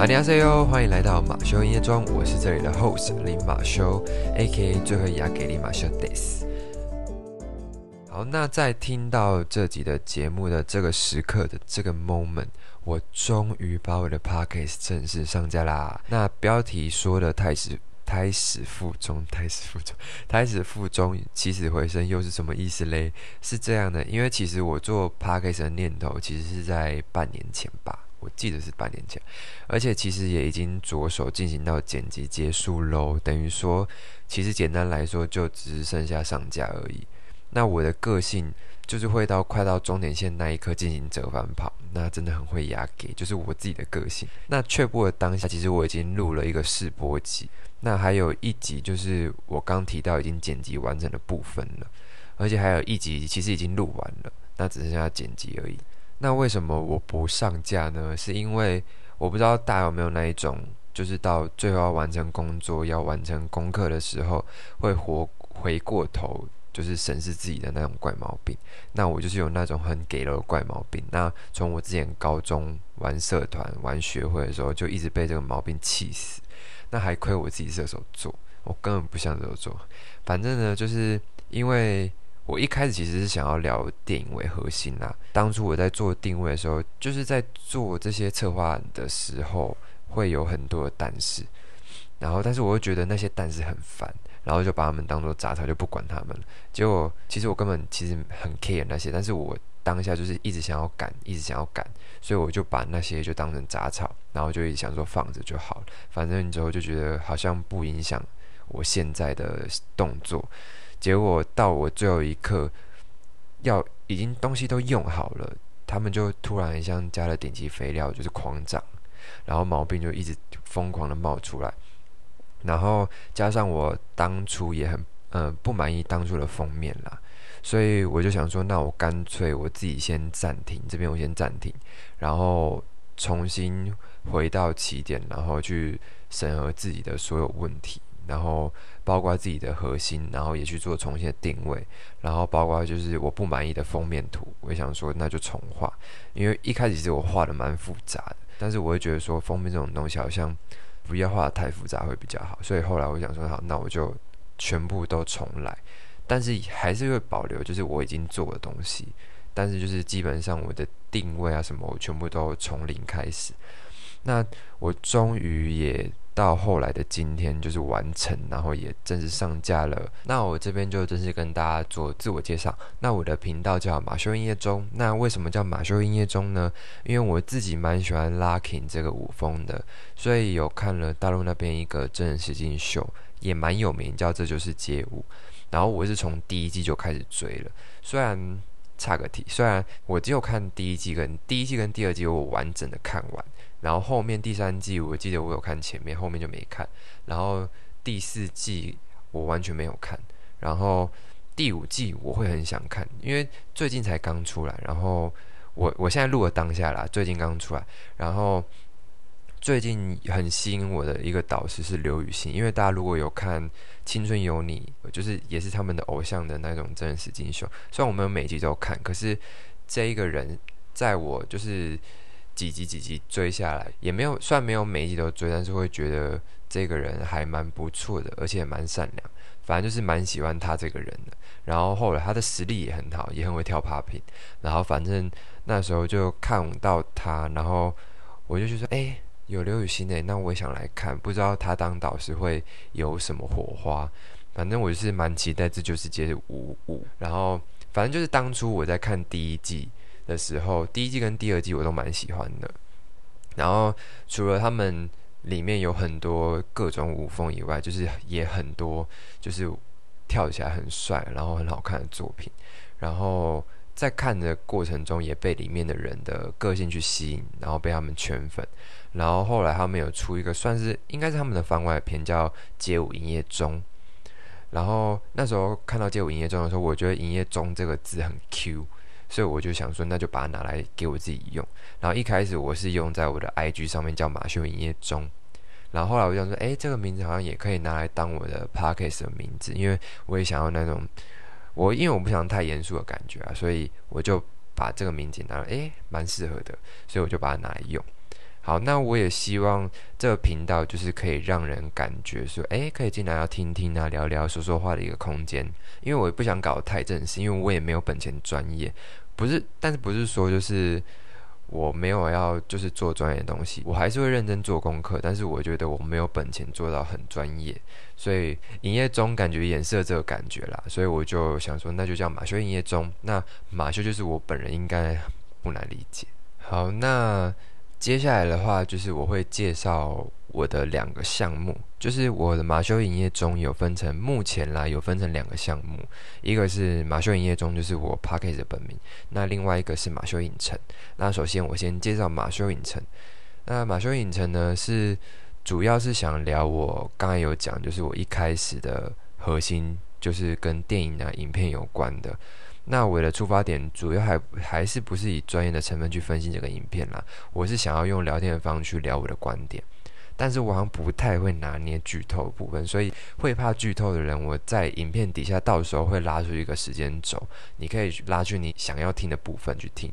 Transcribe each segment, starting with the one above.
안녕하세요，欢迎来到马修音乐中，我是这里的 host 林马修 ，A.K.A 最会雅给林马修 Days。好，那在听到这集的节目的这个时刻的这个 moment， 我终于把我的 podcast 正式上架啦。那标题说的胎死腹中，起死回生又是什么意思嘞？是这样的，因为其实我做 podcast 的念头其实是在半年前吧。我记得是半年前，而且其实也已经着手进行到剪辑结束咯，等于说其实简单来说就只剩下上架而已。那我的个性就是会到快到终点线那一刻进行折返跑，那真的很会压给，就是我自己的个性。那却步的当下，其实我已经录了一个试播集，那还有一集就是我刚提到已经剪辑完成的部分了，而且还有一集其实已经录完了，那只剩下剪辑而已。那为什么我不上架呢？是因为我不知道大家有没有那一种，就是到最后要完成工作、要完成功课的时候，会回过头，就是审视自己的那种怪毛病。那我就是有那种很给了的怪毛病。那从我之前高中玩社团、玩学会的时候，就一直被这个毛病气死。那还亏我自己射手座，我根本不像射手座。反正呢，就是因为我一开始其实是想要聊电影为核心啦。当初我在做定位的时候，就是在做这些策划的时候，会有很多的但是，然后但是我又觉得那些但是很烦，然后就把他们当作杂草，就不管他们了。结果其实我根本其实很 care 那些，但是我当下就是一直想要赶，一直想要赶，所以我就把那些就当成杂草，然后就一直想说放着就好了，反正之后就觉得好像不影响我现在的动作。结果到我最后一刻，已经东西都用好了，他们就突然像加了顶级肥料，就是狂长，然后毛病就一直疯狂的冒出来。然后加上我当初也很不满意当初的封面啦，所以我就想说，那我干脆我自己先暂停，这边我先暂停，然后重新回到起点，然后去审核自己的所有问题。然后包括自己的核心，然后也去做重新的定位，然后包括就是我不满意的封面图，我想说那就重画，因为一开始其实我画的蛮复杂的，但是我会觉得说封面这种东西好像不要画的太复杂会比较好，所以后来我想说好，那我就全部都重来，但是还是会保留就是我已经做的东西，但是就是基本上我的定位啊什么，我全部都从零开始。那我终于也到后来的今天就是完成，然后也正式上架了。那我这边就正式跟大家做自我介绍。那我的频道叫马修音乐钟。那为什么叫马修音乐钟呢？因为我自己蛮喜欢 locking 这个舞风的，所以有看了大陆那边一个真人实境秀，也蛮有名，叫这就是街舞。然后我是从第一季就开始追了，虽然我只有看第一季跟第二季我完整的看完。然后后面第三季我记得我有看前面，后面就没看。然后第四季我完全没有看，然后第五季我会很想看，因为最近才刚出来。然后我现在录了当下啦，最近刚出来。然后最近很吸引我的一个导师是刘雨昕，因为大家如果有看《青春有你》，就是也是他们的偶像的那种真人实境秀。虽然我们每集都有看，可是这一个人在我就是几集追下来，也没有，虽然没有每一集都追，但是会觉得这个人还蛮不错的，而且蛮善良，反正就是蛮喜欢他这个人的。然后后来他的实力也很好，也很会跳 popping。然后反正那时候就看到他，然后我就觉得有刘雨昕那我也想来看，不知道他当导师会有什么火花。反正我就是蛮期待这就是街舞。然后反正就是当初我在看第一季的时候，第一季跟第二季我都蛮喜欢的。然后除了他们里面有很多各种舞风以外，就是也很多就是跳起来很帅，然后很好看的作品。然后在看的过程中也被里面的人的个性去吸引，然后被他们圈粉。然后后来他们有出一个算是应该是他们的番外篇，叫《街舞营业中》。然后那时候看到《街舞营业中》的时候，我觉得“营业中”这个字很 Q。所以我就想说，那就把它拿来给我自己用。然后一开始我是用在我的 IG 上面叫马修营业中，然后后来我就想说，这个名字好像也可以拿来当我的 podcast 的名字，因为我也想要那种因为我不想太严肃的感觉啊，所以我就把这个名字拿来，蛮适合的，所以我就把它拿来用。好，那我也希望这个频道就是可以让人感觉说，可以进来要听听啊，聊聊说说话的一个空间。因为我也不想搞得太正式，因为我也没有本钱专业，不是，但是不是说就是我没有要就是做专业的东西，我还是会认真做功课，但是我觉得我没有本钱做到很专业，所以营业中感觉衍射这个感觉啦，所以我就想说那就叫马修营业中，那马修就是我本人，应该不难理解。好，那接下来的话就是我会介绍我的两个项目，就是我的马修营业中有分成，目前啦有分成两个项目，一个是马修营业中，就是我 Podcast 的本名，那另外一个是马修影城。那首先我先介绍马修影城，那马修影城呢是主要是想聊我刚才有讲，就是我一开始的核心就是跟电影啊影片有关的。那我的出发点主要还是不是以专业的成分去分析这个影片啦，我是想要用聊天的方式去聊我的观点，但是我好像不太会拿捏剧透的部分，所以会怕剧透的人，我在影片底下到时候会拉出一个时间轴，你可以拉去你想要听的部分去听。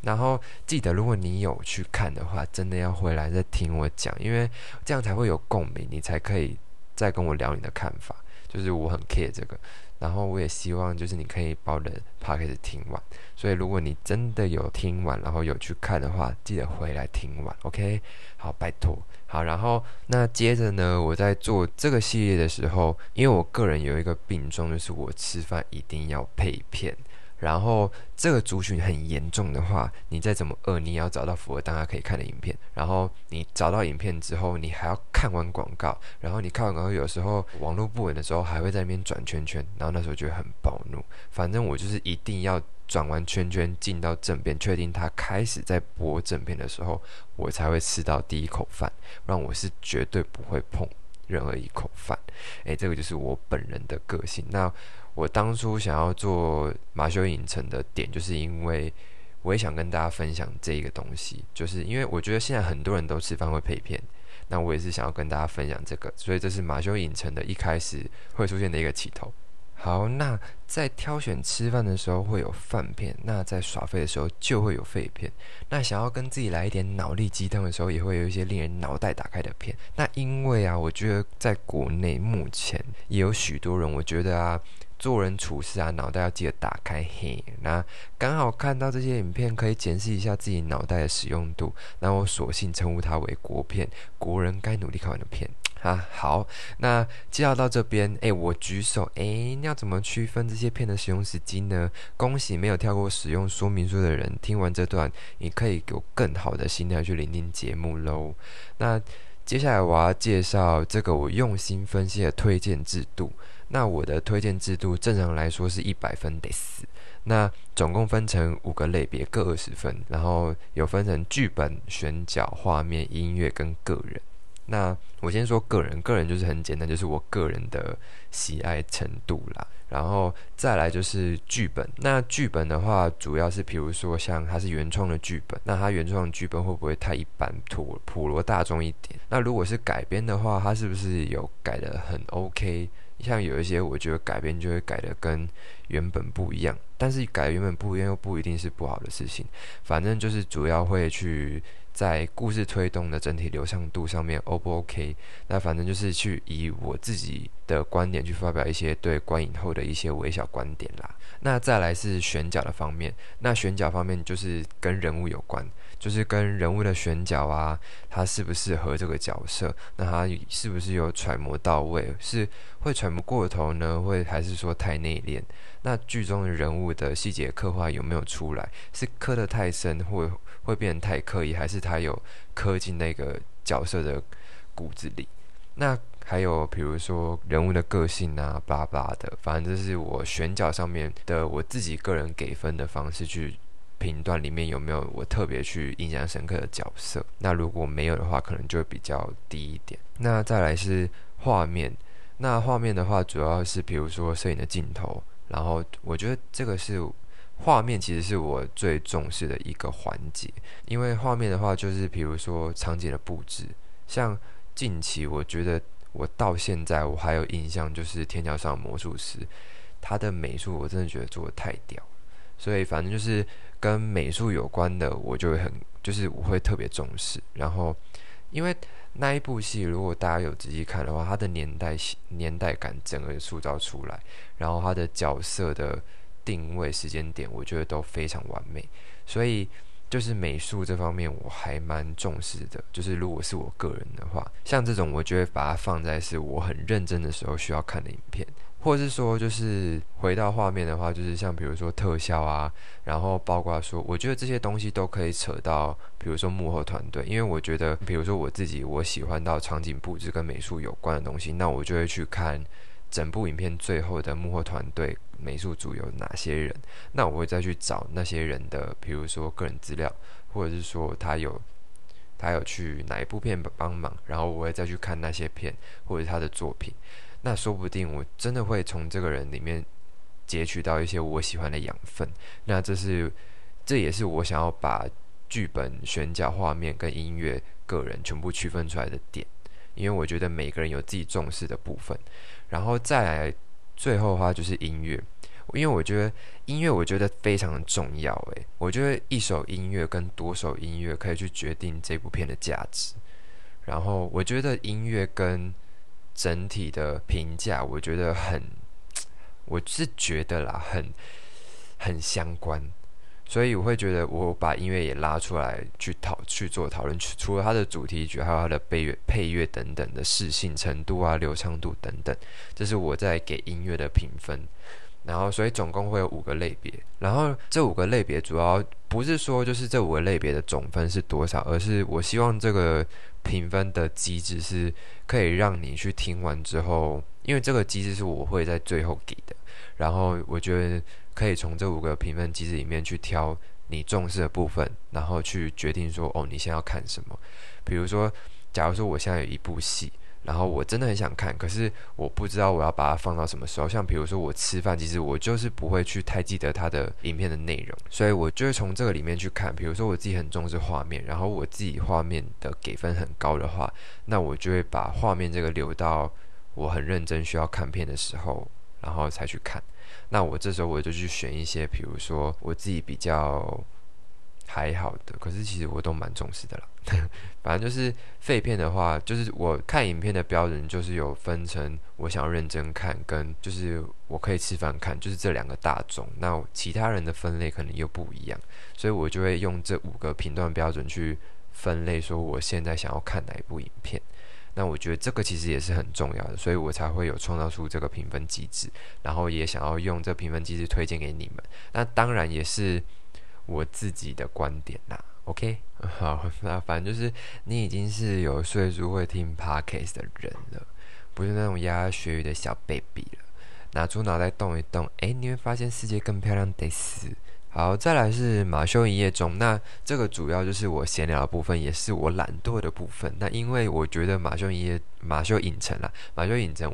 然后记得，如果你有去看的话，真的要回来再听我讲，因为这样才会有共鸣，你才可以再跟我聊你的看法，就是我很 care 这个。然后我也希望就是你可以把我的 podcast 听完，所以如果你真的有听完，然后有去看的话，记得回来听完 ，OK？ 好，拜托。好，然后那接着呢，我在做这个系列的时候，因为我个人有一个病症，就是我吃饭一定要配片。然后这个族群很严重的话，你再怎么饿，你也要找到符合大家可以看的影片。然后你找到影片之后，你还要看完广告，然后你看完广告，有时候网络不稳的时候，还会在那边转圈圈，然后那时候就很暴怒。反正我就是一定要转完圈圈进到正片，确定他开始在播正片的时候，我才会吃到第一口饭，不然我是绝对不会碰任何一口饭。这个就是我本人的个性。那我当初想要做马修影城的点，就是因为我也想跟大家分享这个东西，就是因为我觉得现在很多人都吃饭会配片，那我也是想要跟大家分享这个，所以这是马修影城的一开始会出现的一个起头。好，那在挑选吃饭的时候会有饭片，那在耍废的时候就会有废片，那想要跟自己来一点脑力鸡汤的时候，也会有一些令人脑袋打开的片。那因为啊，我觉得在国内目前也有许多人，我觉得啊，做人处事啊，脑袋要记得打开嘿。那刚好看到这些影片，可以检视一下自己脑袋的使用度。那我索性称呼它为国片，国人该努力看完的片。好，那介绍到这边，我举手，你要怎么区分这些片的使用时机呢？恭喜没有跳过使用说明书的人，听完这段，你可以有更好的心态去聆听节目喽。那接下来我要介绍这个我用心分析的推荐制度。那我的推荐制度正常来说是100分得死，那总共分成5个类别，各20分，然后有分成剧本、选角、画面、音乐跟个人。那我先说个人，个人就是很简单，就是我个人的喜爱程度啦。然后再来就是剧本，那剧本的话主要是比如说像它是原创的剧本，那它原创的剧本会不会太一般普罗大众一点？那如果是改编的话，它是不是有改得很 OK？ 像有一些我觉得改编就会改得跟原本不一样，但是改原本不一样又不一定是不好的事情，反正就是主要会去在故事推动的整体流畅度上面 O 不 OK？ 那反正就是去以我自己的观点去发表一些对观影后的一些微小观点啦。那再来是选角的方面，那选角方面就是跟人物有关，就是跟人物的选角啊，他适不适合这个角色，那他是不是有揣摩到位，是会揣摩过头呢，会还是说太内敛？那剧中的人物的细节刻画有没有出来，是刻得太深，或会变得太刻意，还是他有刻进那个角色的骨子里？那还有比如说人物的个性啊，巴拉的，反正这是我选角上面的我自己个人给分的方式去评断里面有没有我特别去印象深刻的角色。那如果没有的话，可能就会比较低一点。那再来是画面，那画面的话主要是比如说摄影的镜头，然后我觉得这个是画面其实是我最重视的一个环节，因为画面的话就是比如说场景的布置，像近期我觉得我到现在我还有印象就是《天桥上的魔术师》，他的美术我真的觉得做得太屌了，所以反正就是跟美术有关的，我就会很就是我会特别重视。然后因为那一部戏，如果大家有仔细看的话，它的年代感整个塑造出来，然后它的角色的定位、时间点，我觉得都非常完美。所以就是美术这方面我还蛮重视的，就是如果是我个人的话，像这种我就会把它放在是我很认真的时候需要看的影片，或是说就是回到画面的话，就是像比如说特效啊，然后包括说我觉得这些东西都可以扯到比如说幕后团队，因为我觉得比如说我自己我喜欢到场景布置跟美术有关的东西，那我就会去看整部影片最后的幕后团队美术组有哪些人，那我会再去找那些人的比如说个人资料，或者是说他有去哪一部片帮忙，然后我会再去看那些片或者他的作品，那说不定我真的会从这个人里面截取到一些我喜欢的养分，那这也是我想要把剧本、选角、画面跟音乐、个人全部区分出来的点，因为我觉得每个人有自己重视的部分。然后再来最后的话就是音乐，因为我觉得音乐我觉得非常重要诶，我觉得一首音乐跟多首音乐可以去决定这部片的价值，然后我觉得音乐跟整体的评价我觉得很相关，所以我会觉得我把音乐也拉出来去做讨论，除了它的主题曲还有它的配乐等等的适性程度啊、流畅度等等，这是我在给音乐的评分。然后所以总共会有5个类别，然后这5个类别主要不是说就是这5个类别的总分是多少，而是我希望这个评分的机制是可以让你去听完之后，因为这个机制是我会在最后给的，然后我觉得可以从这5个评分机制里面去挑你重视的部分，然后去决定说哦你现在要看什么。比如说假如说我现在有一部戏，然后我真的很想看，可是我不知道我要把它放到什么时候，像比如说我吃饭，其实我就是不会去太记得它的影片的内容，所以我就会从这个里面去看。比如说我自己很重视画面，然后我自己画面的给分很高的话，那我就会把画面这个留到我很认真需要看片的时候，然后才去看。那我这时候我就去选一些比如说我自己比较还好的，可是其实我都蛮重视的啦反正就是废片的话，就是我看影片的标准就是有分成我想要认真看跟就是我可以吃饭看，就是这2个大宗，那其他人的分类可能又不一样，所以我就会用这5个评断标准去分类说我现在想要看哪一部影片，那我觉得这个其实也是很重要的，所以我才会有创造出这个评分机制，然后也想要用这评分机制推荐给你们，那当然也是我自己的观点啦、OK 好，那反正就是你已经是有岁数会听 Podcast 的人了，不是那种牙牙学语的小 baby 了，拿出脑袋动一动，你会发现世界更漂亮得死。好，再来是马修营业中，那这个主要就是我闲聊的部分，也是我懒惰的部分。那因为我觉得马修影城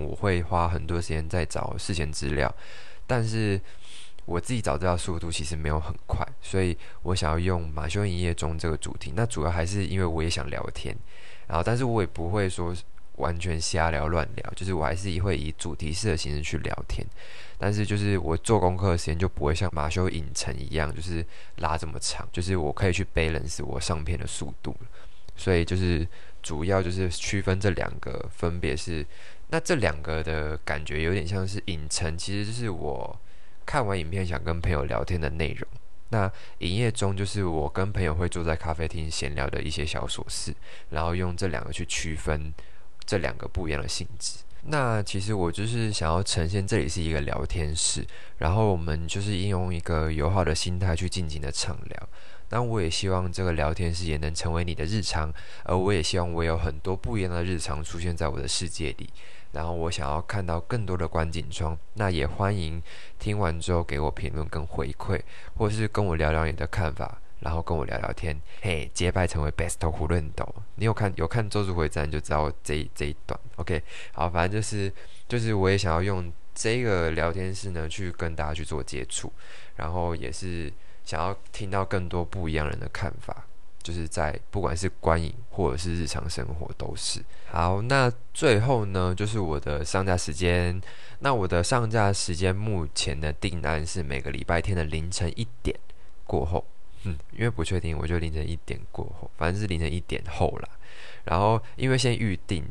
我会花很多时间在找事前资料，但是我自己找资料速度其实没有很快，所以我想要用马修营业中这个主题，那主要还是因为我也想聊天，然后但是我也不会说完全瞎聊乱聊，就是我还是会以主题式的形式去聊天，但是就是我做功课的时间就不会像马修影城一样就是拉这么长，就是我可以去 balance 我上片的速度，所以就是主要就是区分这2个分别是，那这2个的感觉有点像是影城其实就是我看完影片想跟朋友聊天的内容，那营业中就是我跟朋友会坐在咖啡厅闲聊的一些小琐事，然后用这2个去区分这2个不一样的性质。那其实我就是想要呈现这里是一个聊天室，然后我们就是应用一个友好的心态去尽情的畅聊，那我也希望这个聊天室也能成为你的日常，而我也希望我有很多不一样的日常出现在我的世界里，然后我想要看到更多的观景窗，那也欢迎听完之后给我评论跟回馈，或是跟我聊聊你的看法，然后跟我聊聊天，嘿，结拜成为 best 胡润斗。你有看《咒术回战》就知道这一段 ，OK。好，反正就是我也想要用这个聊天室呢去跟大家去做接触，然后也是想要听到更多不一样人的看法，就是在不管是观影或者是日常生活都是。好，那最后呢就是我的上架时间。那我的上架时间目前的定案是每个礼拜天的凌晨1点过后，因为不确定，我就凌晨1点过后，反正是凌晨1点后啦。然后因为先预定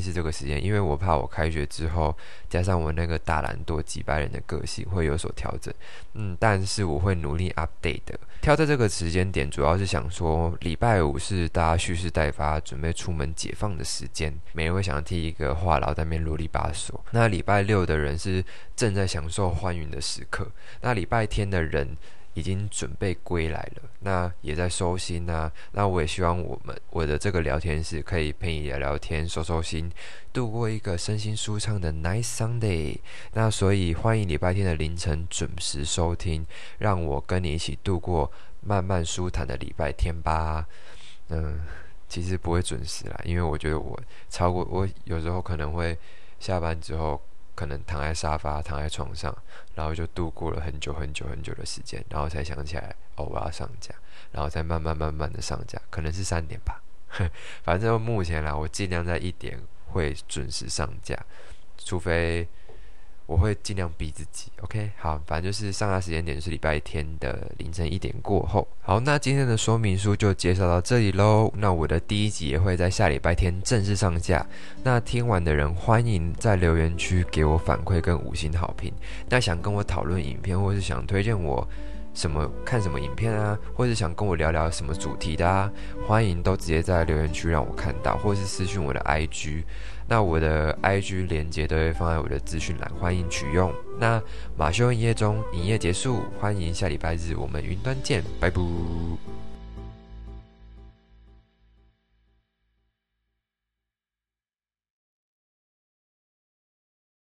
是这个时间，因为我怕我开学之后加上我那个大懒惰几百人的个性会有所调整，但是我会努力 update 的。挑在这个时间点主要是想说礼拜五是大家蓄势待发准备出门解放的时间，没人会想听一个话痨在那边啰里吧嗦。那礼拜六的人是正在享受欢愉的时刻，那礼拜天的人已经准备归来了，那也在收心啊。那我也希望我的这个聊天室可以陪你聊聊天，收收心，度过一个身心舒畅的 Nice Sunday。 那所以欢迎礼拜天的凌晨准时收听，让我跟你一起度过慢慢舒坦的礼拜天吧。其实不会准时啦，因为我觉得我有时候可能会下班之后可能躺在沙发躺在床上，然后就度过了很久的时间，然后才想起来我要上架，然后再慢慢的上架，可能是3点吧。反正目前啦，我尽量在1点会准时上架，除非我会尽量逼自己。 OK， 好，反正就是上架时间点就是礼拜天的凌晨1点过后。好，那今天的说明书就介绍到这里咯。那我的第一集也会在下礼拜天正式上架，那听完的人欢迎在留言区给我反馈跟5星好评。那想跟我讨论影片，或是想推荐我看什么影片啊，或者想跟我聊聊什么主题的啊，欢迎都直接在留言区让我看到，或是私讯我的 IG。 那我的 IG 连结都会放在我的资讯栏，欢迎取用。那马修营业中，营业结束，欢迎下礼拜日我们云端见，拜拜。